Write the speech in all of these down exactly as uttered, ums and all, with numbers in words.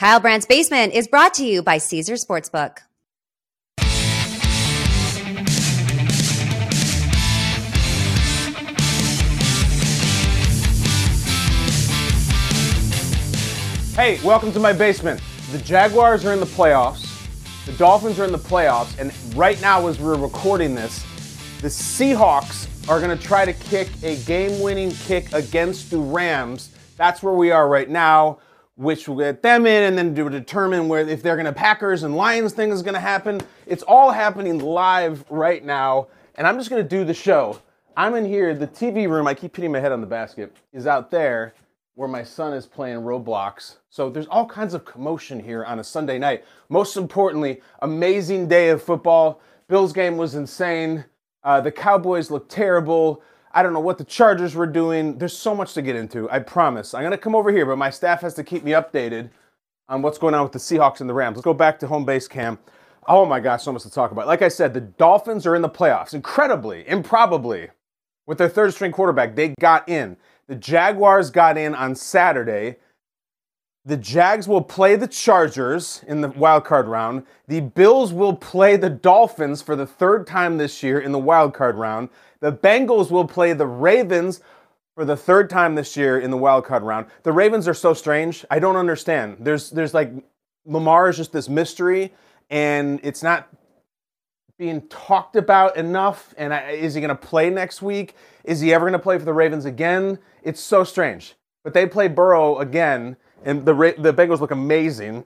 Kyle Brandt's Basement is brought to you by Caesars Sportsbook. Hey, welcome to my basement. The Jaguars are in the playoffs. The Dolphins are in the playoffs. And right now as we're recording this, the Seahawks are going to try to kick a game-winning kick against the Rams. That's where we are right now, which will get them in, and then to determine where if they're going to Packers and Lions thing is going to happen. It's all happening live right now, and I'm just going to do the show. I'm in here. The T V room, I keep hitting my head on the basket, is out there where my son is playing Roblox. So there's all kinds of commotion here on a Sunday night. Most importantly, amazing day of football. Bills game was insane. Uh, the Cowboys looked terrible. I don't know what the Chargers were doing. There's so much to get into, I promise. I'm going to come over here, but my staff has to keep me updated on what's going on with the Seahawks and the Rams. Let's go back to home base, Cam. Oh my gosh, so much to talk about. Like I said, the Dolphins are in the playoffs. Incredibly, improbably, with their third string quarterback, they got in. The Jaguars got in on Saturday. The Jags will play the Chargers in the wild card round. The Bills will play the Dolphins for the third time this year in the wild card round. The Bengals will play the Ravens for the third time this year in the wild card round. The Ravens are so strange. I don't understand. There's there's like Lamar is just this mystery, and it's not being talked about enough. And I, is he going to play next week? Is he ever going to play for the Ravens again? It's so strange. But they play Burrow again. And the the Bengals look amazing.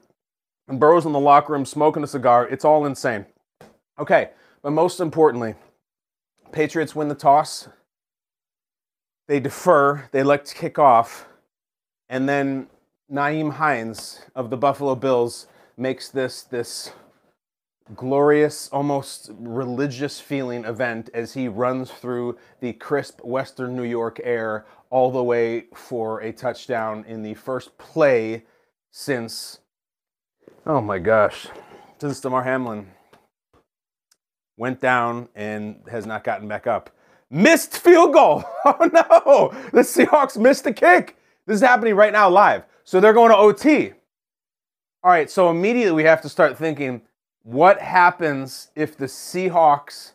And Burrow's in the locker room smoking a cigar. It's all insane. Okay, but most importantly, Patriots win the toss. They defer. They elect to kick off. And then Nyheim Hines of the Buffalo Bills makes this this glorious, almost religious feeling event as he runs through the crisp Western New York air all the way for a touchdown in the first play since, oh my gosh, since Damar Hamlin went down and has not gotten back up. Missed field goal. Oh no, the Seahawks missed the kick. This is happening right now live. So they're going to O T. All right, so immediately we have to start thinking, what happens if the Seahawks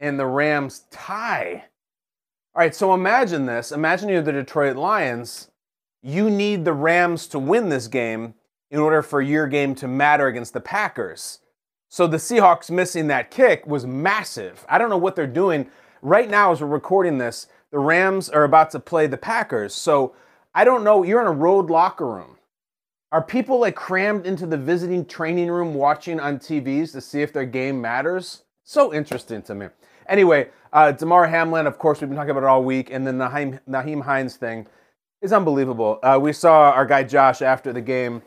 and the Rams tie? All right, so imagine this. Imagine you're the Detroit Lions. You need the Rams to win this game in order for your game to matter against the Packers. So the Seahawks missing that kick was massive. I don't know what they're doing. Right now, as we're recording this, the Rams are about to play the Packers. So I don't know. You're in a road locker room. Are people like crammed into the visiting training room watching on T Vs to see if their game matters? So interesting to me. Anyway, uh, Damar Hamlin, of course, we've been talking about it all week, and then the Nyheim, Nyheim Hines thing is unbelievable. Uh, we saw our guy Josh after the game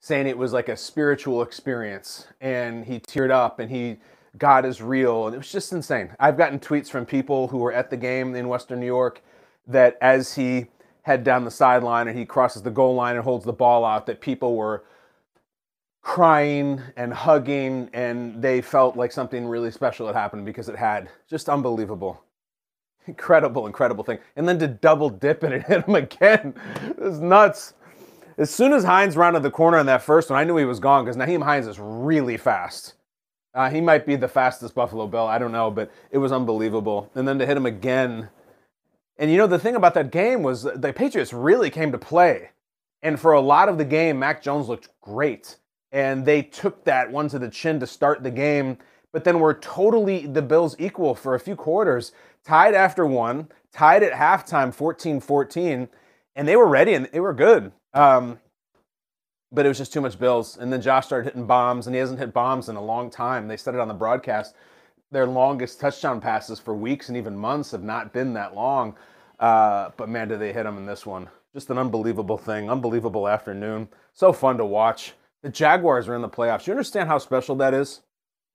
saying it was like a spiritual experience, and he teared up, and he, God is real, and it was just insane. I've gotten tweets from people who were at the game in Western New York that as he head down the sideline and he crosses the goal line and holds the ball out, that people were crying and hugging, and they felt like something really special had happened because it had. Just unbelievable. Incredible, incredible thing. And then to double dip and it hit him again. It was nuts. As soon as Hines rounded the corner in that first one, I knew he was gone because Nyheim Hines is really fast. Uh, he might be the fastest Buffalo Bill. I don't know, but it was unbelievable. And then to hit him again. And you know, the thing about that game was the Patriots really came to play. And for a lot of the game, Mac Jones looked great. And they took that one to the chin to start the game, but then were totally the Bills equal for a few quarters, tied after one, tied at halftime, fourteen fourteen, and they were ready and they were good. Um, but it was just too much Bills. And then Josh started hitting bombs, and he hasn't hit bombs in a long time. They said it on the broadcast. Their longest touchdown passes for weeks and even months have not been that long. Uh, but man, did they hit them in this one. Just an unbelievable thing, unbelievable afternoon. So fun to watch. The Jaguars are in the playoffs. You understand how special that is?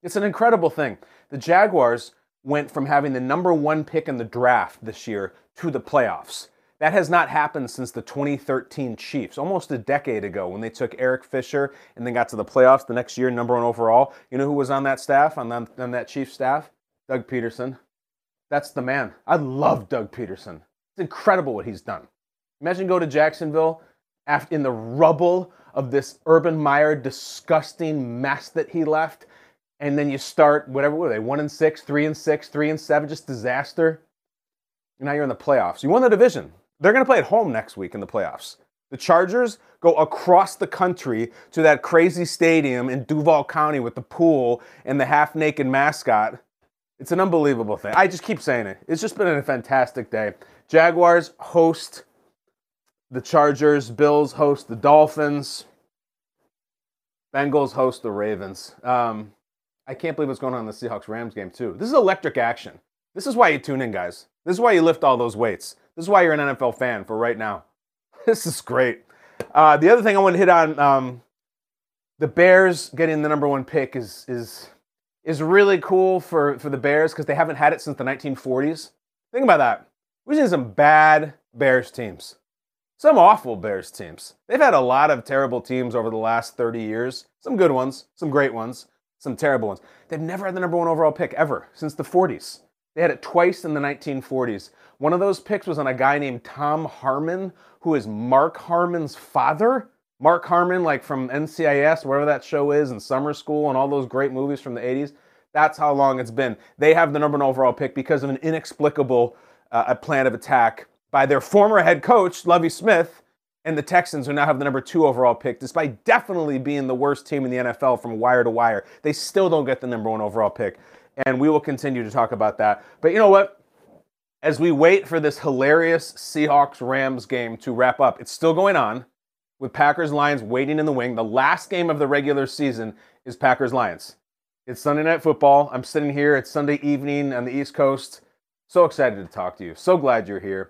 It's an incredible thing. The Jaguars went from having the number one pick in the draft this year to the playoffs. That has not happened since the twenty thirteen Chiefs, almost a decade ago, when they took Eric Fisher and then got to the playoffs the next year, number one overall. You know who was on that staff, on, the, on that Chiefs staff? Doug Peterson. That's the man. I love Doug Peterson. It's incredible what he's done. Imagine go to Jacksonville after, in the rubble of this Urban Meyer disgusting mess that he left, and then you start whatever were they one and six, three and six, three and seven, just disaster. And now you're in the playoffs. You won the division. They're going to play at home next week in the playoffs. The Chargers go across the country to that crazy stadium in Duval County with the pool and the half-naked mascot. It's an unbelievable thing. I just keep saying it. It's just been a fantastic day. Jaguars host the Chargers. Bills host the Dolphins. Bengals host the Ravens. Um, I can't believe what's going on in the Seahawks-Rams game, too. This is electric action. This is why you tune in, guys. This is why you lift all those weights. This is why you're an N F L fan for right now. This is great. Uh, the other thing I want to hit on, um, the Bears getting the number one pick is is is really cool for, for the Bears because they haven't had it since the nineteen forties. Think about that. We've seen some bad Bears teams. Some awful Bears teams. They've had a lot of terrible teams over the last thirty years. Some good ones, some great ones, some terrible ones. They've never had the number one overall pick ever since the forties. They had it twice in the nineteen forties. One of those picks was on a guy named Tom Harmon, who is Mark Harmon's father. Mark Harmon, like from N C I S, wherever that show is, and Summer School, and all those great movies from the eighties. That's how long it's been. They have the number one overall pick because of an inexplicable uh, plan of attack by their former head coach, Lovie Smith, and the Texans, who now have the number two overall pick, despite definitely being the worst team in the N F L from wire to wire. They still don't get the number one overall pick. And we will continue to talk about that. But you know what? As we wait for this hilarious Seahawks-Rams game to wrap up, it's still going on with Packers-Lions waiting in the wing. The last game of the regular season is Packers-Lions. It's Sunday Night Football. I'm sitting here. It's Sunday evening on the East Coast. So excited to talk to you. So glad you're here.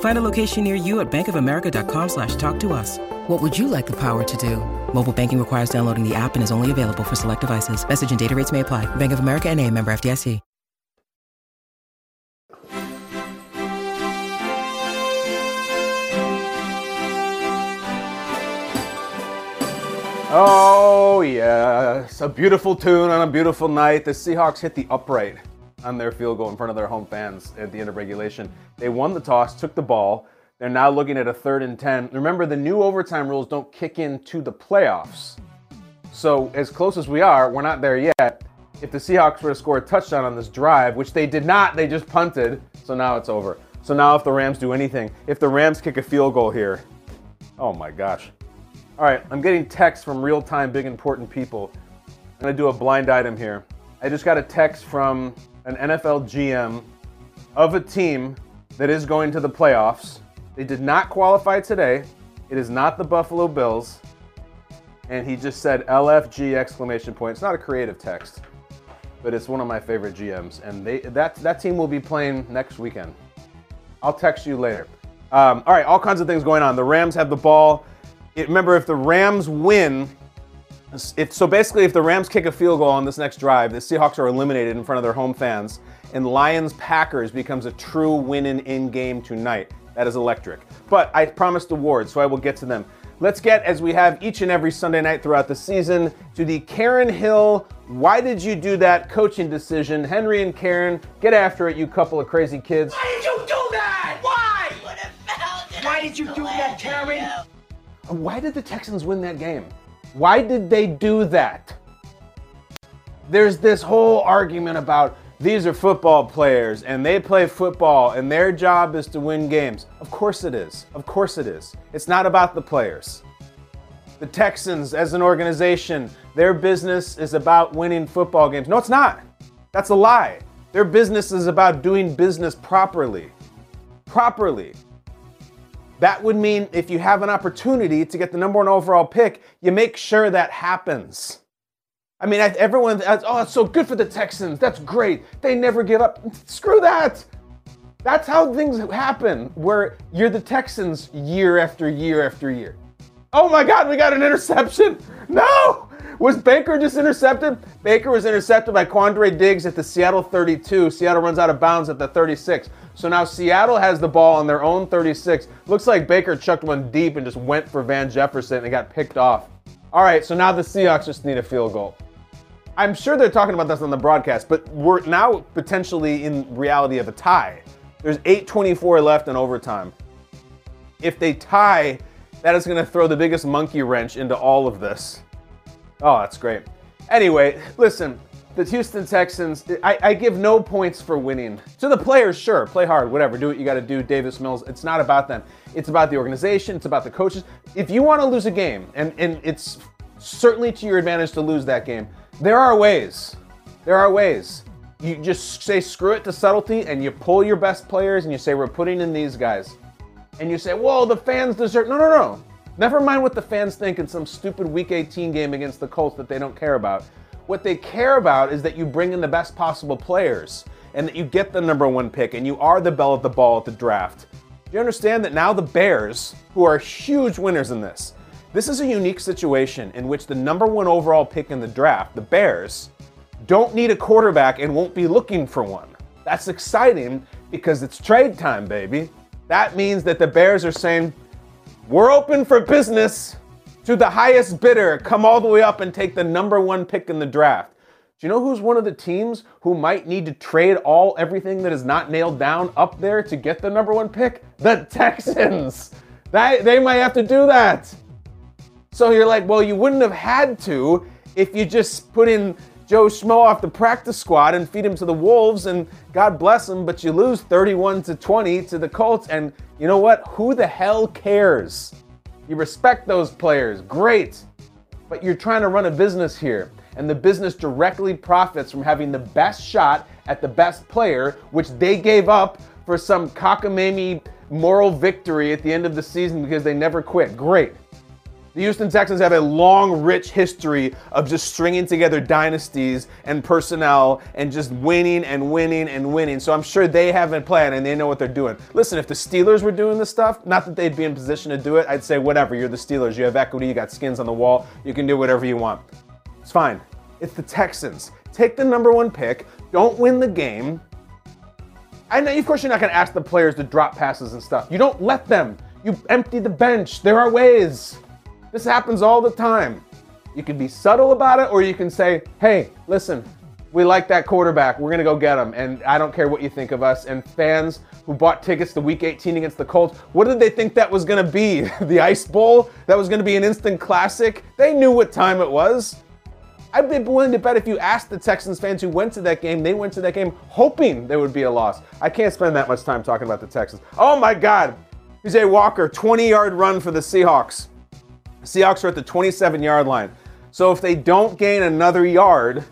Find a location near you at bankofamerica.com slash talk to us. What would you like the power to do? Mobile banking requires downloading the app and is only available for select devices. Message and data rates may apply. Bank of America N A, member F D I C. Oh, yes. A beautiful tune on a beautiful night. The Seahawks hit the upright on their field goal in front of their home fans at the end of regulation. They won the toss, took the ball. They're now looking at a third and ten. Remember, the new overtime rules don't kick in to the playoffs. So as close as we are, we're not there yet. If the Seahawks were to score a touchdown on this drive, which they did not, they just punted. So now it's over. So now if the Rams do anything, if the Rams kick a field goal here, oh my gosh. All right, I'm getting texts from real-time big important people. I'm gonna do a blind item here. I just got a text from an N F L G M of a team that is going to the playoffs. They did not qualify today. It is not the Buffalo Bills. And he just said L F G exclamation point. It's not a creative text, but it's one of my favorite G Ms. And they that, that team will be playing next weekend. I'll text you later. Um, all right, all kinds of things going on. The Rams have the ball. Remember, if the Rams win, if, so basically if the Rams kick a field goal on this next drive, the Seahawks are eliminated in front of their home fans, and Lions-Packers becomes a true win-in in-game tonight. That is electric. But I promised awards, so I will get to them. Let's get, as we have each and every Sunday night throughout the season, to the Karen Hill, why did you do that coaching decision? Henry and Karen, get after it, you couple of crazy kids. Why did you do that? Why? What the hell did Why I did you do that, Karen? You? Why did the Texans win that game? Why did they do that? There's this whole argument about these are football players and they play football and their job is to win games. Of course it is. Of course it is. It's not about the players. The Texans as an organization, their business is about winning football games. No, it's not. That's a lie. Their business is about doing business properly. Properly. That would mean if you have an opportunity to get the number one overall pick, you make sure that happens. I mean, everyone, oh, that's so good for the Texans. That's great. They never give up. Screw that. That's how things happen, where you're the Texans year after year after year. Oh my God, we got an interception. No, Was Baker just intercepted? Baker was intercepted by Quandre Diggs at the Seattle thirty-two. Seattle runs out of bounds at the thirty-six. So now Seattle has the ball on their own thirty-six. Looks like Baker chucked one deep and just went for Van Jefferson and got picked off. All right, so now the Seahawks just need a field goal. I'm sure they're talking about this on the broadcast, but we're now potentially in reality of a tie. There's eight twenty-four left in overtime. If they tie, that is going to throw the biggest monkey wrench into all of this. Oh, that's great. Anyway, listen, the Houston Texans, I, I give no points for winning. To the players, sure, play hard, whatever, do what you got to do, Davis Mills. It's not about them. It's about the organization. It's about the coaches. If you want to lose a game, and, and it's certainly to your advantage to lose that game, there are ways. There are ways. You just say screw it to subtlety, and you pull your best players, and you say we're putting in these guys. And you say, whoa, the fans deserve... No, no, no. Never mind what the fans think in some stupid week eighteen game against the Colts that they don't care about. What they care about is that you bring in the best possible players and that you get the number one pick and you are the belle of the ball at the draft. Do you understand that now the Bears, who are huge winners in this, this is a unique situation in which the number one overall pick in the draft, the Bears, don't need a quarterback and won't be looking for one. That's exciting because it's trade time, baby. That means that the Bears are saying, we're open for business to the highest bidder. Come all the way up and take the number one pick in the draft. Do you know who's one of the teams who might need to trade all everything that is not nailed down up there to get the number one pick? The Texans. That, they might have to do that. So you're like, well, you wouldn't have had to if you just put in Joe Schmo off the practice squad and feed him to the Wolves, and God bless him, but you lose thirty-one to twenty to the Colts, and you know what? Who the hell cares? You respect those players, great, but you're trying to run a business here, and the business directly profits from having the best shot at the best player, which they gave up for some cockamamie moral victory at the end of the season because they never quit, great. The Houston Texans have a long, rich history of just stringing together dynasties and personnel and just winning and winning and winning. So I'm sure they have a plan and they know what they're doing. Listen, if the Steelers were doing this stuff, not that they'd be in position to do it, I'd say whatever, you're the Steelers, you have equity, you got skins on the wall, you can do whatever you want. It's fine. It's the Texans. Take the number one pick, don't win the game. I know, of course, you're not going to ask the players to drop passes and stuff. You don't let them. You empty the bench. There are ways. This happens all the time. You can be subtle about it, or you can say, hey, listen, we like that quarterback. We're going to go get him, and I don't care what you think of us. And fans who bought tickets to week eighteen against the Colts, what did they think that was going to be? The Ice Bowl? That was going to be an instant classic? They knew what time it was. I'd be willing to bet if you asked the Texans fans who went to that game, they went to that game hoping there would be a loss. I can't spend that much time talking about the Texans. Oh, my God. P J Walker, twenty-yard run for the Seahawks. Seahawks are at the twenty-seven-yard line. So if they don't gain another yard,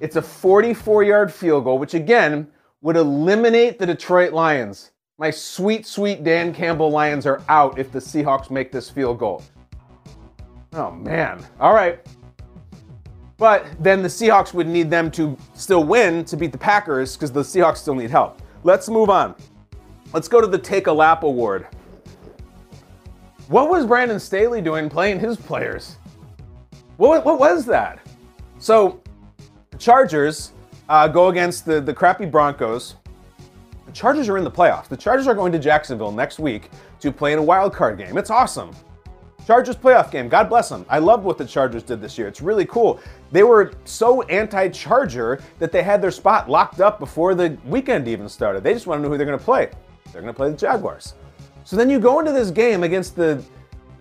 it's a forty-four-yard field goal, which again would eliminate the Detroit Lions. My sweet, sweet Dan Campbell Lions are out if the Seahawks make this field goal. Oh, man. All right. But then the Seahawks would need them to still win to beat the Packers because the Seahawks still need help. Let's move on. Let's go to the Take a Lap Award. What was Brandon Staley doing playing his players? What, what was that? So the Chargers uh, go against the, the crappy Broncos. The Chargers are in the playoffs. The Chargers are going to Jacksonville next week to play in a wild card game. It's awesome. Chargers playoff game. God bless them. I love what the Chargers did this year. It's really cool. They were so anti-Charger that they had their spot locked up before the weekend even started. They just want to know who they're going to play. They're going to play the Jaguars. So then you go into this game against the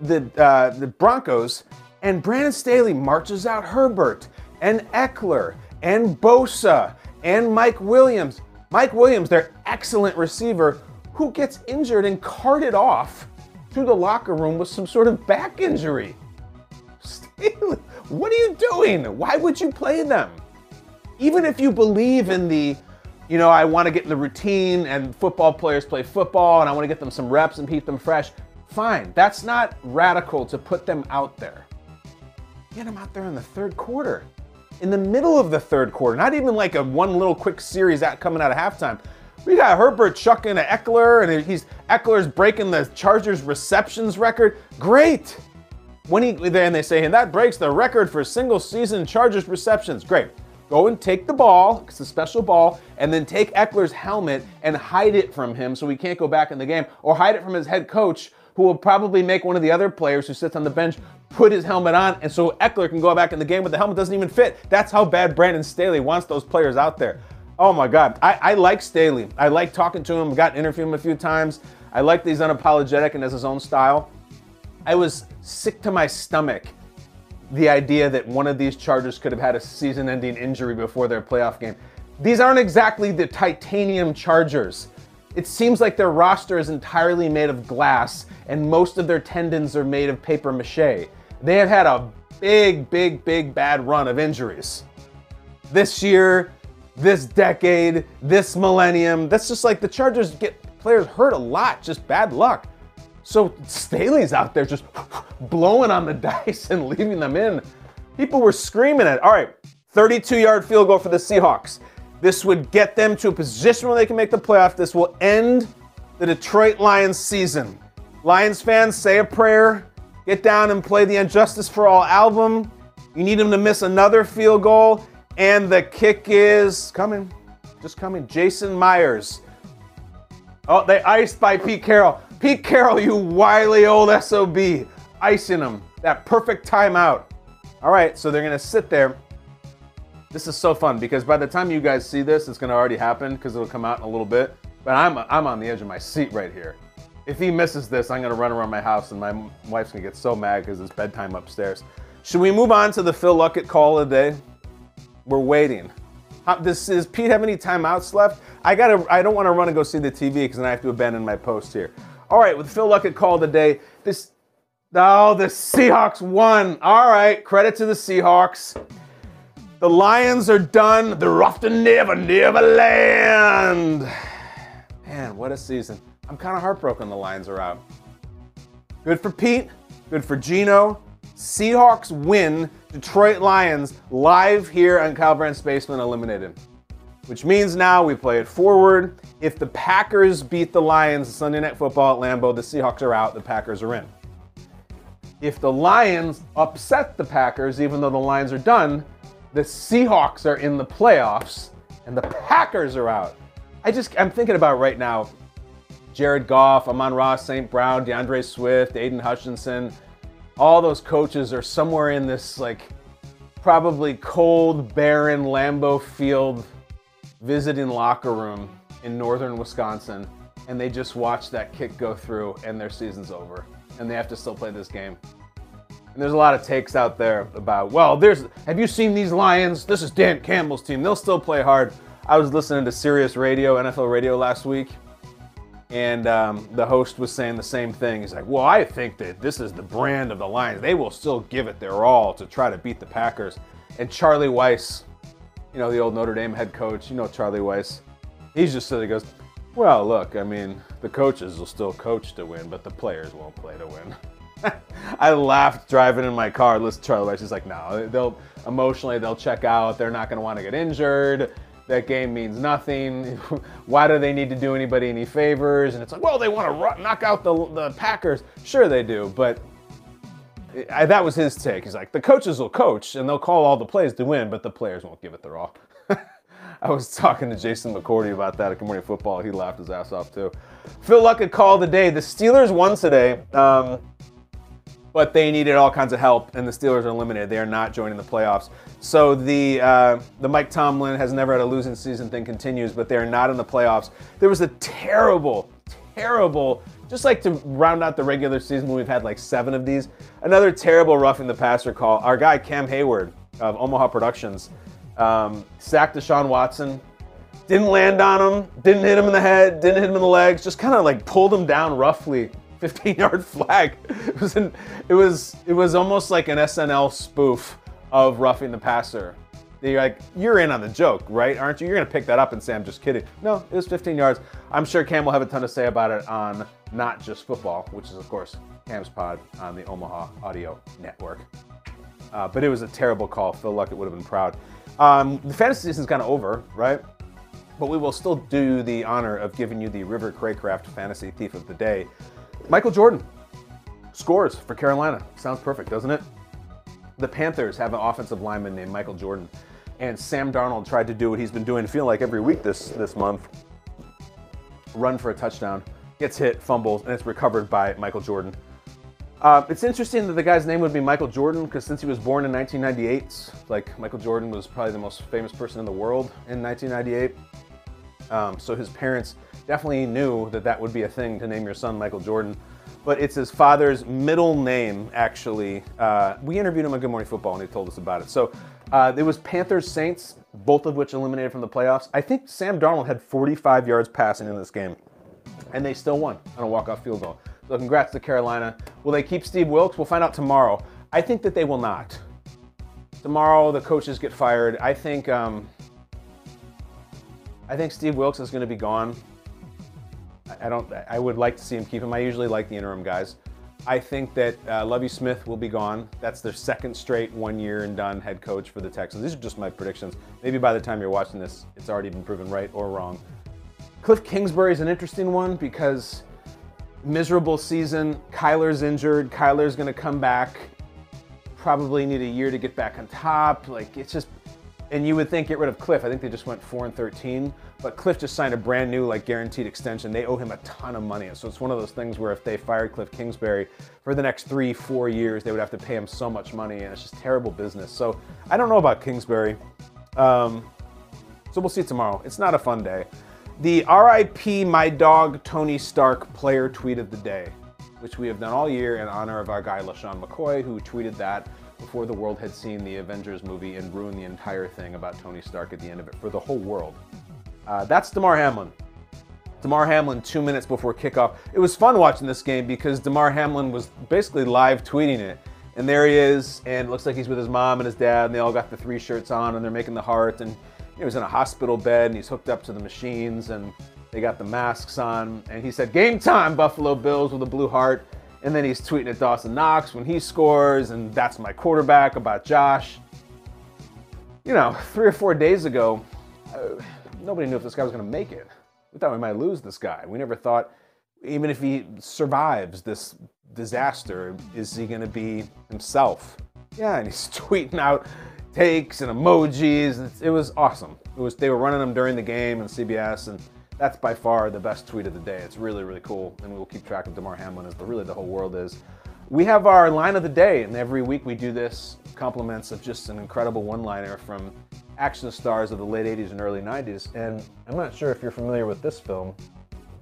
the, uh, the Broncos, and Brandon Staley marches out Herbert and Eckler and Bosa and Mike Williams. Mike Williams, their excellent receiver, who gets injured and carted off to the locker room with some sort of back injury. Staley, what are you doing? Why would you play them? Even if you believe in the you know, I want to get in the routine and football players play football and I want to get them some reps and keep them fresh. Fine, that's not radical to put them out there. Get them out there in the third quarter, in the middle of the third quarter, not even like a one little quick series out coming out of halftime. We got Herbert chucking to Eckler and he's Eckler's breaking the Chargers receptions record. Great. When he, then they say, and that breaks the record for single season Chargers receptions. Great. Go and take the ball, it's a special ball, and then take Eckler's helmet and hide it from him so he can't go back in the game, or hide it from his head coach, who will probably make one of the other players who sits on the bench put his helmet on, and so Eckler can go back in the game, but the helmet doesn't even fit. That's how bad Brandon Staley wants those players out there. Oh my God, I, I like Staley. I like talking to him, got to interview him a few times. I like that he's unapologetic and has his own style. I was sick to my stomach the idea that one of these Chargers could have had a season-ending injury before their playoff game. These aren't exactly the titanium Chargers. It seems like their roster is entirely made of glass and most of their tendons are made of paper mache. They have had a big, big, big bad run of injuries. This year, this decade, this millennium, that's just like the Chargers get players hurt a lot, just bad luck. So Staley's out there just blowing on the dice and leaving them in. People were screaming at it. All right, thirty-two yard field goal for the Seahawks. This would get them to a position where they can make the playoff. This will end the Detroit Lions season. Lions fans, say a prayer. Get down and play the Injustice for All album. You need them to miss another field goal. And the kick is coming, just coming. Jason Myers. Oh, they iced by Pete Carroll. Pete Carroll, you wily old S O B, icing him. That perfect timeout. All right, so they're gonna sit there. This is so fun because by the time you guys see this, it's gonna already happen because it'll come out in a little bit. But I'm I'm on the edge of my seat right here. If he misses this, I'm gonna run around my house and my wife's gonna get so mad because it's bedtime upstairs. Should we move on to the Phil Luckett call of the day? We're waiting. How, does, does Pete have any timeouts left? I gotta. I don't want to run and go see the T V because then I have to abandon my post here. All right, with Phil Luckett call today, this, oh, the Seahawks won. All right, credit to the Seahawks. The Lions are done. They're off to never, never land. Man, what a season. I'm kind of heartbroken the Lions are out. Good for Pete, good for Geno. Seahawks win, Detroit Lions live here on Kyle Brandt's Basement eliminated. Which means now we play it forward. If the Packers beat the Lions Sunday Night Football at Lambeau, the Seahawks are out, the Packers are in. If the Lions upset the Packers, even though the Lions are done, the Seahawks are in the playoffs and the Packers are out. I just, I'm thinking about right now, Jared Goff, Amon-Ra Saint Brown, DeAndre Swift, Aiden Hutchinson, all those coaches are somewhere in this like probably cold, barren Lambeau Field visiting locker room in northern Wisconsin, and they just watch that kick go through and their season's over and they have to still play this game. And there's a lot of takes out there about, well, there's, have you seen these Lions? This is Dan Campbell's team. They'll still play hard. I was listening to Sirius Radio, N F L Radio last week, and um, the host was saying the same thing. He's like, well, I think that this is the brand of the Lions. They will still give it their all to try to beat the Packers. And Charlie Weis, you know, the old Notre Dame head coach, you know Charlie Weis. He's just sitting there goes, well, look, I mean, the coaches will still coach to win, but the players won't play to win. I laughed driving in my car, listen to Charlie Weis. He's like, no, they'll emotionally, they'll check out. They're not going to want to get injured. That game means nothing. Why do they need to do anybody any favors? And it's like, well, they want to knock out the, the Packers. Sure they do, but I, that was his take. He's like, the coaches will coach and they'll call all the plays to win, but the players won't give it their all. I was talking to Jason McCourty about that at Good Morning Football. He laughed his ass off too. Phil Luckett called the day. The Steelers won today, um, but they needed all kinds of help, and the Steelers are eliminated. They are not joining the playoffs. So the uh, the Mike Tomlin has never had a losing season thing continues, but they are not in the playoffs. There was a terrible, terrible, just like to round out the regular season when we've had like seven of these, another terrible roughing the passer call. Our guy Cam Hayward of Omaha Productions um, sacked Deshaun Watson, didn't land on him, didn't hit him in the head, didn't hit him in the legs, just kind of like pulled him down roughly. fifteen yard flag. It was, an, it was it was almost like an S N L spoof of roughing the passer. You're like, you're in on the joke, right? Aren't you? You're gonna pick that up and say, I'm just kidding. No, it was fifteen yards. I'm sure Cam will have a ton to say about it on Not Just Football, which is of course Cam's Pod on the Omaha Audio Network. Uh, but it was a terrible call. Phil Luckett would have been proud. Um, the fantasy season's kind of over, right? But we will still do the honor of giving you the River Craycraft Fantasy Thief of the Day. Michael Jordan, Scores for Carolina. Sounds perfect, doesn't it? The Panthers have an offensive lineman named Michael Jordan, and Sam Darnold tried to do what he's been doing, feel like, every week this, this month. Run for a touchdown, gets hit, fumbles, and it's recovered by Michael Jordan. Uh, it's interesting that the guy's name would be Michael Jordan, because since he was born in nineteen ninety-eight, like, Michael Jordan was probably the most famous person in the world in nineteen ninety-eight. Um, so his parents definitely knew that that would be a thing, to name your son Michael Jordan. But it's his father's middle name, actually. Uh, we interviewed him on Good Morning Football, and he told us about it. So uh, there was Panthers Saints, both of which eliminated from the playoffs. I think Sam Darnold had forty-five yards passing in this game, and they still won on a walk-off field goal. So congrats to Carolina. Will they keep Steve Wilks? We'll find out tomorrow. I think that they will not. Tomorrow, the coaches get fired. I think um, I think Steve Wilks is going to be gone. I don't. I would like to see him keep him. I usually like the interim guys. I think that uh, Lovie Smith will be gone. That's their second straight one year and done head coach for the Texans. These are just my predictions. Maybe by the time you're watching this, it's already been proven right or wrong. Kliff Kingsbury is an interesting one because miserable season. Kyler's injured. Kyler's going to come back. Probably need a year to get back on top. Like, it's just. And you would think get rid of Kliff. I think they just went four and thirteen, but Kliff just signed a brand new, like, guaranteed extension. They owe him a ton of money. So it's one of those things where if they fired Kliff Kingsbury for the next three, four years, they would have to pay him so much money, and it's just terrible business. So I don't know about Kingsbury. Um, so we'll see tomorrow. It's not a fun day. The R I P my dog Tony Stark player tweet of the day, which we have done all year in honor of our guy LaShawn McCoy, who tweeted that before the world had seen the Avengers movie and ruined the entire thing about Tony Stark at the end of it for the whole world. Uh, that's Damar Hamlin. Damar Hamlin, two minutes before kickoff. It was fun watching this game because Damar Hamlin was basically live tweeting it. And there he is, and it looks like he's with his mom and his dad, and they all got the three shirts on, and they're making the heart, and you know, he's in a hospital bed, and he's hooked up to the machines, and they got the masks on, and he said, "Game time, Buffalo Bills," with a blue heart. And then he's tweeting at Dawson Knox when he scores, and "That's my quarterback" about Josh. You know, three or four days ago, uh, nobody knew if this guy was going to make it. We thought we might lose this guy. We never thought, even if he survives this disaster, is he going to be himself? Yeah, and he's tweeting out takes and emojis. It's, it was awesome. It was, they were running him during the game on C B S, and that's by far the best tweet of the day. It's really, really cool, and we will keep track of Damar Hamlin, as the, really the whole world is. We have our line of the day, and every week we do this. Compliments of just an incredible one-liner from action stars of the late eighties and early nineties. And I'm not sure if you're familiar with this film.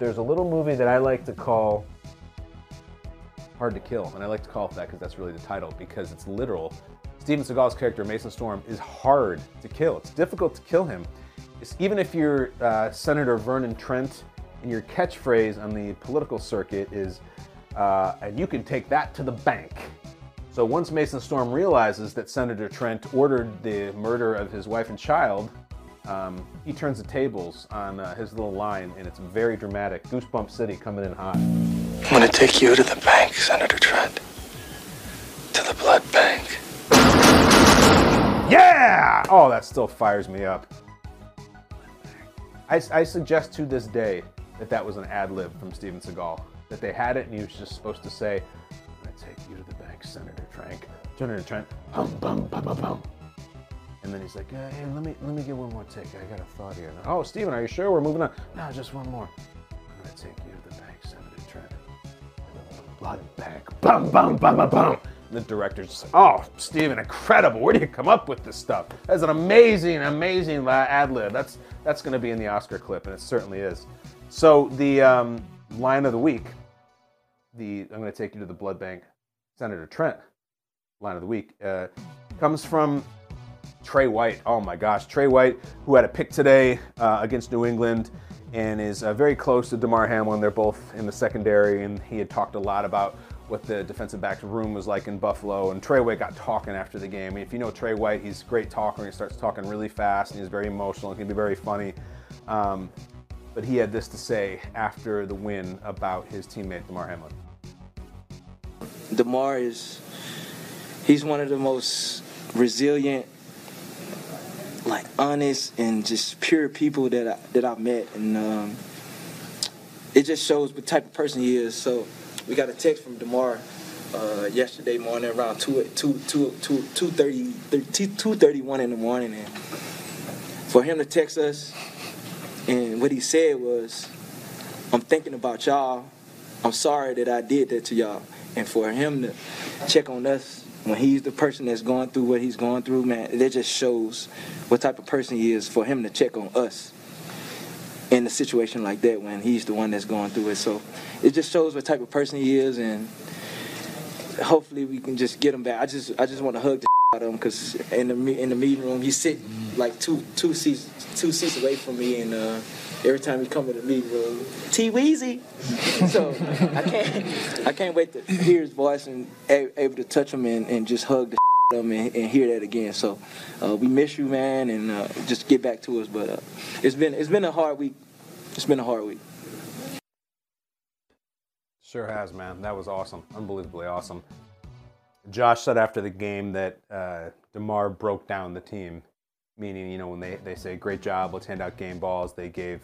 There's a little movie that I like to call Hard to Kill, and I like to call it that because that's really the title, because it's literal. Steven Seagal's character, Mason Storm, is hard to kill. It's difficult to kill him. Even if you're uh, Senator Vernon Trent, and your catchphrase on the political circuit is, uh, "and you can take that to the bank." So once Mason Storm realizes that Senator Trent ordered the murder of his wife and child, um, he turns the tables on uh, his little line, and it's very dramatic. Goosebump City coming in hot. "I'm going to take you to the bank, Senator Trent. To the blood bank." Yeah! Oh, that still fires me up. I, I suggest to this day that that was an ad-lib from Steven Seagal, that they had it and he was just supposed to say, "I'm going to take you to the bank, Senator Trent. Senator Trent, bum, bum, bum, bum, bum." And then he's like, uh, "Hey, let me let me get one more take. I got a thought here." And, "Oh, Steven, are you sure? We're moving on." "No, just one more. I'm going to take you to the bank, Senator Trent. The blood bank. Bum, bum, bum, bum, bum." And the director's just like, "Oh, Steven, incredible. Where do you come up with this stuff? That's an amazing, amazing ad-lib. That's that's going to be in the Oscar clip," and it certainly is. So the um, line of the week, the "I'm going to take you to the blood bank, Senator Trent" line of the week, uh, comes from Tre' White. Oh, my gosh. Tre' White, who had a pick today uh, against New England and is uh, very close to Damar Hamlin. They're both in the secondary, and he had talked a lot about what the defensive backs room was like in Buffalo, and Tre' White got talking after the game. And if you know Tre' White, he's a great talker, and he starts talking really fast, and he's very emotional, and can be very funny. Um, but he had this to say after the win about his teammate, Damar Hamlin. Damar is, he's one of the most resilient, like, honest, and just pure people that, I, that I've met. And um, it just shows what type of person he is, so. We got a text from Damar uh, yesterday morning around two thirty-one in the morning. And for him to text us, and what he said was, "I'm thinking about y'all. I'm sorry that I did that to y'all." And for him to check on us when he's the person that's going through what he's going through, man, that just shows what type of person he is, for him to check on us in a situation like that when he's the one that's going through it. So it just shows what type of person he is, and hopefully we can just get him back. I just I just want to hug the shit out of him, because in the, in the meeting room, he's sitting like two, two, seats, two seats away from me, and uh, every time he come to the meeting room, T-Weezy. So I can't I can't wait to hear his voice and able to touch him and, and just hug the shit out of him and, and hear that again. So uh, we miss you, man, and uh, just get back to us. But uh, it's been it's been a hard week. It's been a hard week. Sure has, man. That was awesome. Unbelievably awesome. Josh said after the game that uh, Damar broke down the team, meaning, you know, when they, they say, "Great job, let's hand out game balls," they gave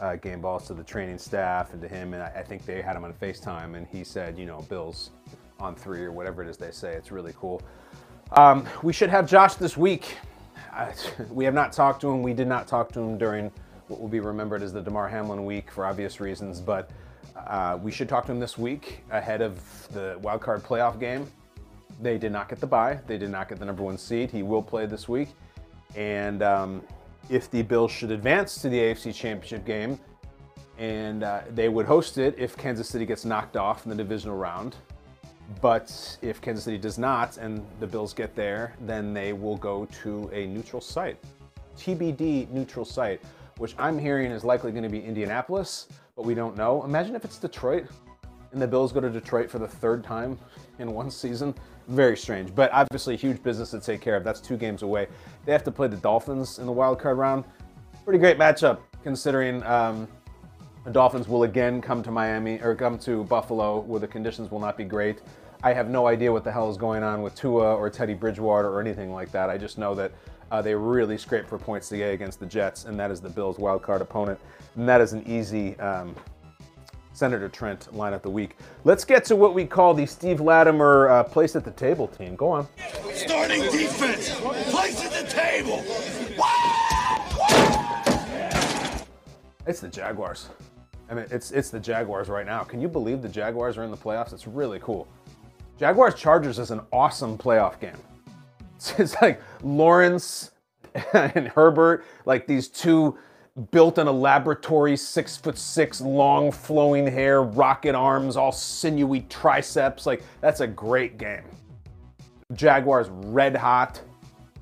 uh, game balls to the training staff and to him, and I, I think they had him on FaceTime, and he said, you know, "Bills on three," or whatever it is they say. It's really cool. Um, we should have Josh this week. I, we have not talked to him. We did not talk to him during what will be remembered as the Damar Hamlin week for obvious reasons, but Uh, we should talk to him this week ahead of the wild card playoff game. They did not get the bye. They did not get the number one seed. He will play this week. And um, if the Bills should advance to the A F C Championship game, and uh, they would host it if Kansas City gets knocked off in the divisional round. But if Kansas City does not and the Bills get there, then they will go to a neutral site. T B D neutral site, which I'm hearing is likely going to be Indianapolis. But we don't know. Imagine if it's Detroit and the Bills go to Detroit for the third time in one season. Very strange, but obviously huge business to take care of. That's two games away. They have to play the Dolphins in the wild card round. Pretty great matchup, considering um, the Dolphins will again come to Miami, or come to Buffalo, where the conditions will not be great. I have no idea what the hell is going on with Tua or Teddy Bridgewater or anything like that. I just know that uh, they really scraped for points today against the Jets, and that is the Bills' wildcard opponent. And that is an easy um, Senator Trent line of the week. Let's get to what we call the Steve Latimer uh, place at the table team. Go on. Starting defense, place at the table. It's the Jaguars. I mean, it's, it's the Jaguars right now. Can you believe the Jaguars are in the playoffs? It's really cool. Jaguars Chargers is an awesome playoff game. It's, it's like Lawrence and Herbert, like these two built in a laboratory, six foot six, long flowing hair, rocket arms, all sinewy triceps. Like, that's a great game. Jaguars red hot.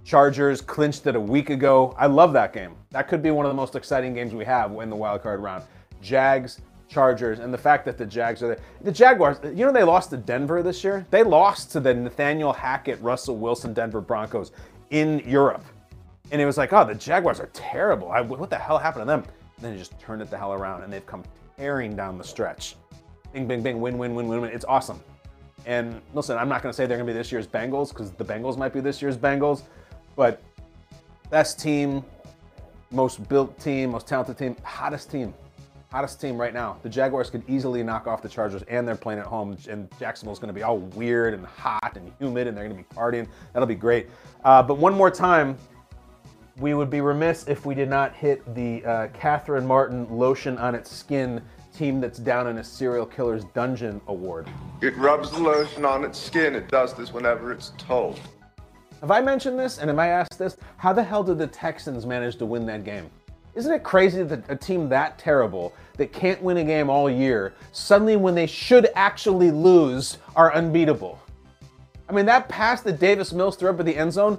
Chargers clinched it a week ago. I love that game. That could be one of the most exciting games we have in the wild card round. Jags, Chargers, and the fact that the Jags are there. The Jaguars, you know, they lost to Denver this year. They lost to the Nathaniel Hackett, Russell Wilson, Denver Broncos in Europe. And it was like, oh, the Jaguars are terrible. I, what the hell happened to them? And then they just turned it the hell around, and they've come tearing down the stretch. Bing, bing, bing, win, win, win, win, win. It's awesome. And listen, I'm not going to say they're going to be this year's Bengals, because the Bengals might be this year's Bengals, but best team, most built team, most talented team, hottest team. Hottest team right now. The Jaguars could easily knock off the Chargers, and they're playing at home, and Jacksonville's going to be all weird and hot and humid, and they're going to be partying. That'll be great. Uh, but one more time, we would be remiss if we did not hit the uh, Catherine Martin Lotion on Its Skin Team That's Down in a Serial Killer's Dungeon Award. It rubs the lotion on its skin. It does this whenever it's told. Have I mentioned this, and am I asked this? How the hell did the Texans manage to win that game? Isn't it crazy that a team that terrible, that can't win a game all year, suddenly when they should actually lose, are unbeatable? I mean, that pass that Davis Mills threw up at the end zone,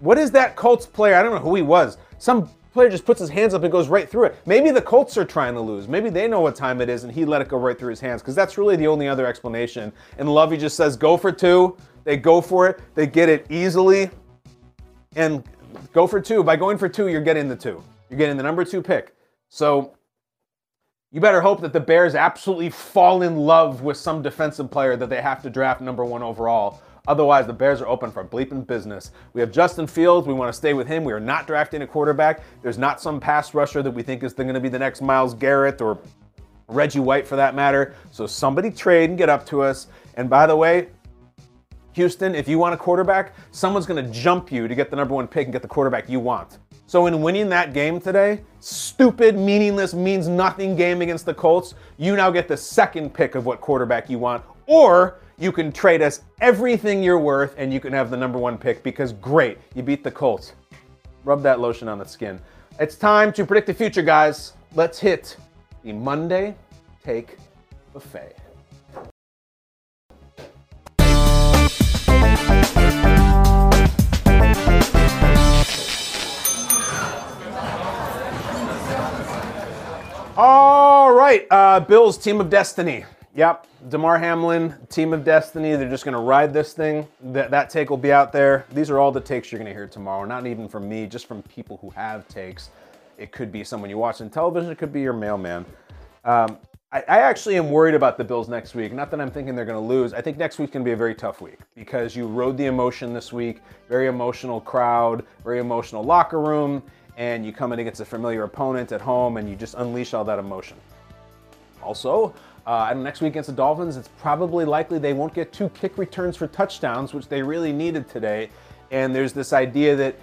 what is that Colts player? I don't know who he was. Some player just puts his hands up and goes right through it. Maybe the Colts are trying to lose. Maybe they know what time it is, and he let it go right through his hands, because that's really the only other explanation. And Lovie just says, go for two. They go for it. They get it easily. And go for two. By going for two, you're getting the two. You're getting the number two pick. So you better hope that the Bears absolutely fall in love with some defensive player that they have to draft number one overall. Otherwise, the Bears are open for bleeping business. We have Justin Fields. We want to stay with him. We are not drafting a quarterback. There's not some pass rusher that we think is going to be the next Myles Garrett or Reggie White, for that matter. So somebody trade and get up to us. And by the way, Houston, if you want a quarterback, someone's going to jump you to get the number one pick and get the quarterback you want. So in winning that game today, stupid, meaningless, means nothing game against the Colts, you now get the second pick of what quarterback you want, or you can trade us everything you're worth and you can have the number one pick because great, you beat the Colts. Rub that lotion on the skin. It's time to predict the future, guys. Let's hit the Monday Take Buffet. All right, uh, Bills, team of destiny. Yep, Damar Hamlin, team of destiny. They're just going to ride this thing. Th that take will be out there. These are all the takes you're going to hear tomorrow. Not even from me, just from people who have takes. It could be someone you watch on television. It could be your mailman. Um, I, I actually am worried about the Bills next week. Not that I'm thinking they're going to lose. I think next week's going to be a very tough week because you rode the emotion this week. Very emotional crowd, very emotional locker room. And you come in against a familiar opponent at home and you just unleash all that emotion. Also, uh, next week against the Dolphins, it's probably likely they won't get two kick returns for touchdowns, which they really needed today. And there's this idea that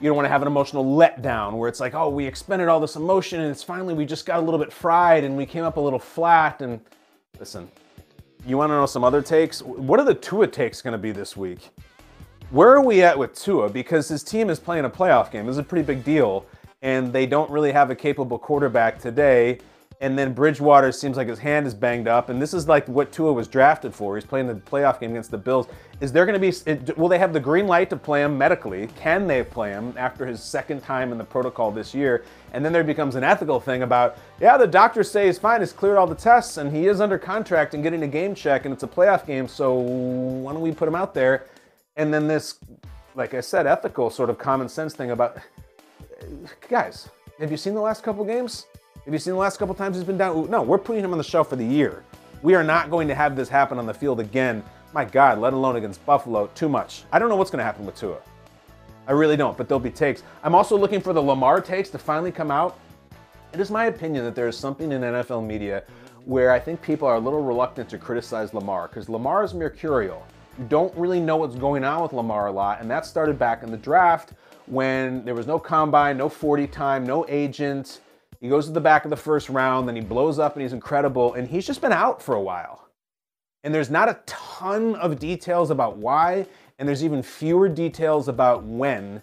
you don't want to have an emotional letdown where it's like, oh, we expended all this emotion and it's finally, we just got a little bit fried and we came up a little flat. And listen, you want to know some other takes? What are the Tua takes going to be this week? Where are we at with Tua? Because his team is playing a playoff game. This is a pretty big deal. And they don't really have a capable quarterback today. And then Bridgewater seems like his hand is banged up. And this is like what Tua was drafted for. He's playing the playoff game against the Bills. Is there going to be, will they have the green light to play him medically? Can they play him after his second time in the protocol this year? And then there becomes an ethical thing about, yeah, the doctors say he's fine. He's cleared all the tests and he is under contract and getting a game check and it's a playoff game. So why don't we put him out there? And then this, like I said, ethical sort of common sense thing about, guys, have you seen the last couple games? Have you seen the last couple times he's been down? No, we're putting him on the shelf for the year. We are not going to have this happen on the field again. My God, let alone against Buffalo, too much. I don't know what's going to happen with Tua. I really don't, but there'll be takes. I'm also looking for the Lamar takes to finally come out. It is my opinion that there is something in N F L media where I think people are a little reluctant to criticize Lamar because Lamar is mercurial. You don't really know what's going on with Lamar a lot, and that started back in the draft when there was no combine, no forty time, no agent. He goes to the back of the first round, then he blows up and he's incredible, and he's just been out for a while. And there's not a ton of details about why, and there's even fewer details about when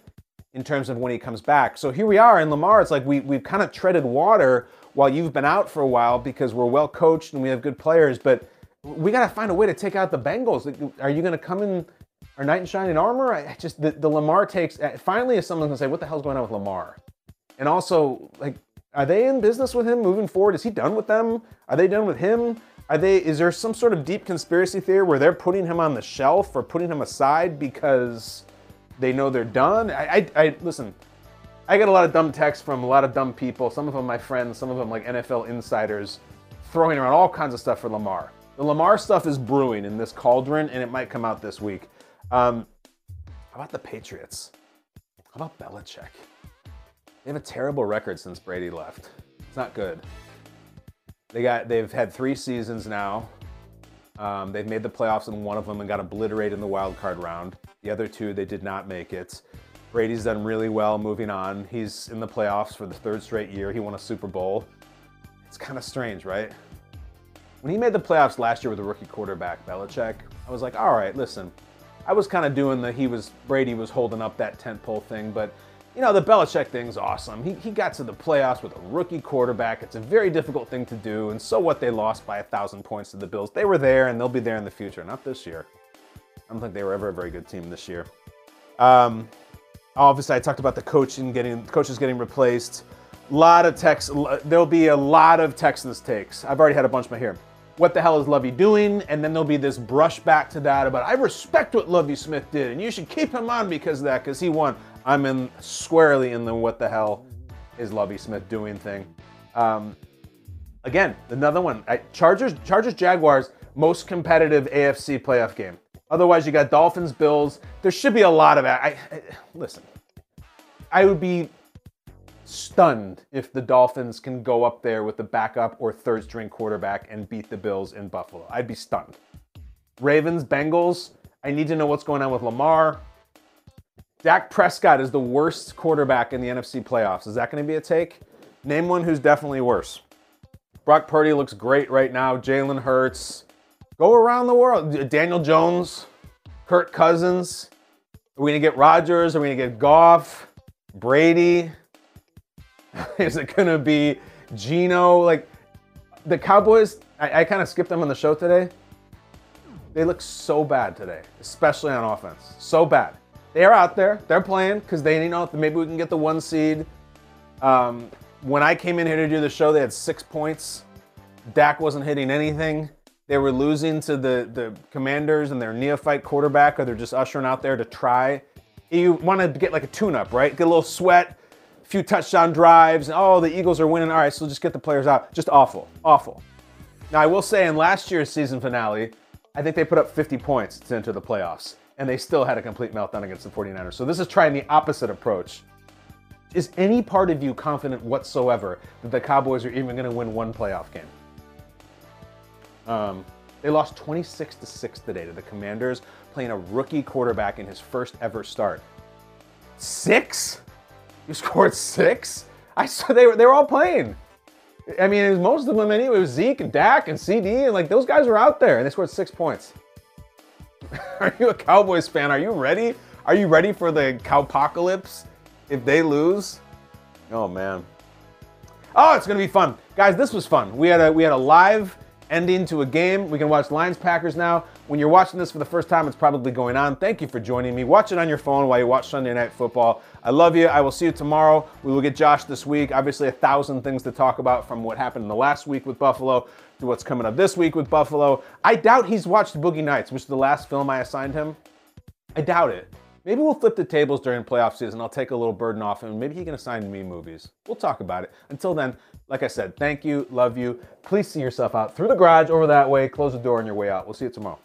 in terms of when he comes back. So here we are in Lamar, it's like we, we've kind of treaded water while you've been out for a while because we're well coached and we have good players, but we got to find a way to take out the Bengals. Are you going to come in our knight in shining armor? I just, the, the Lamar takes, finally is someone's going to say, what the hell's going on with Lamar? And also, like, are they in business with him moving forward? Is he done with them? Are they done with him? Are they, is there some sort of deep conspiracy theory where they're putting him on the shelf or putting him aside because they know they're done? I, I, I listen, I get a lot of dumb texts from a lot of dumb people. Some of them my friends, some of them like N F L insiders throwing around all kinds of stuff for Lamar. The Lamar stuff is brewing in this cauldron, and it might come out this week. Um, how about the Patriots? How about Belichick? They have a terrible record since Brady left. It's not good. They got, they've had three seasons now. Um, they've made the playoffs in one of them and got obliterated in the wild card round. The other two, they did not make it. Brady's done really well moving on. He's in the playoffs for the third straight year. He won a Super Bowl. It's kind of strange, right? When he made the playoffs last year with a rookie quarterback, Belichick, I was like, all right, listen, I was kind of doing the he was, Brady was holding up that tentpole thing, but you know, the Belichick thing's awesome. He, he got to the playoffs with a rookie quarterback. It's a very difficult thing to do, and so what, they lost by a thousand points to the Bills. They were there, and they'll be there in the future, not this year. I don't think they were ever a very good team this year. Um, obviously, I talked about the coaching getting, coaches getting replaced. A lot of Tex, there'll be a lot of Texans takes. I've already had a bunch by here. What the hell is Lovie doing? And then there'll be this brush back to that about, I respect what Lovie Smith did and you should keep him on because of that, because he won. I'm in squarely in the what the hell is Lovie Smith doing thing. Um, again, another one, I, Chargers, Chargers, Jaguars, most competitive A F C playoff game. Otherwise you got Dolphins, Bills. There should be a lot of, I, I, listen, I would be stunned if the Dolphins can go up there with the backup or third string quarterback and beat the Bills in Buffalo. I'd be stunned. Ravens, Bengals, I need to know what's going on with Lamar. Dak Prescott is the worst quarterback in the N F C playoffs. Is that going to be a take? Name one who's definitely worse. Brock Purdy looks great right now. Jalen Hurts. Go around the world. Daniel Jones. Kirk Cousins. Are we going to get Rodgers? Are we going to get Goff? Brady? Is it going to be Geno? Like, the Cowboys, I, I kind of skipped them on the show today. They look so bad today, especially on offense. So bad. They are out there. They're playing because they, you know, maybe we can get the one seed. Um, when I came in here to do the show, they had six points. Dak wasn't hitting anything. They were losing to the, the Commanders and their neophyte quarterback, or they're just ushering out there to try. You want to get like a tune-up, right? Get a little sweat, a few touchdown drives, and oh, the Eagles are winning. All right, so just get the players out. Just awful, awful. Now, I will say in last year's season finale, I think they put up fifty points to enter the playoffs, and they still had a complete meltdown against the forty-niners. So this is trying the opposite approach. Is any part of you confident whatsoever that the Cowboys are even going to win one playoff game? Um, they lost twenty-six to six today to the Commanders, playing a rookie quarterback in his first ever start. Six? You scored six? I saw they were, they were all playing. I mean, it was most of them anyway. It was Zeke and Dak and C D, and like those guys were out there, and they scored six points. Are you a Cowboys fan? Are you ready? Are you ready for the cowpocalypse if they lose? Oh, man. Oh, it's going to be fun. Guys, this was fun. We had a, we had a live ending to a game. We can watch Lions-Packers now. When you're watching this for the first time, it's probably going on. Thank you for joining me. Watch it on your phone while you watch Sunday Night Football. I love you. I will see you tomorrow. We will get Josh this week. Obviously, a thousand things to talk about, from what happened in the last week with Buffalo to what's coming up this week with Buffalo. I doubt he's watched Boogie Nights, which is the last film I assigned him. I doubt it. Maybe we'll flip the tables during playoff season. I'll take a little burden off him. Maybe he can assign me movies. We'll talk about it. Until then, like I said, thank you, love you. Please see yourself out through the garage over that way. Close the door on your way out. We'll see you tomorrow.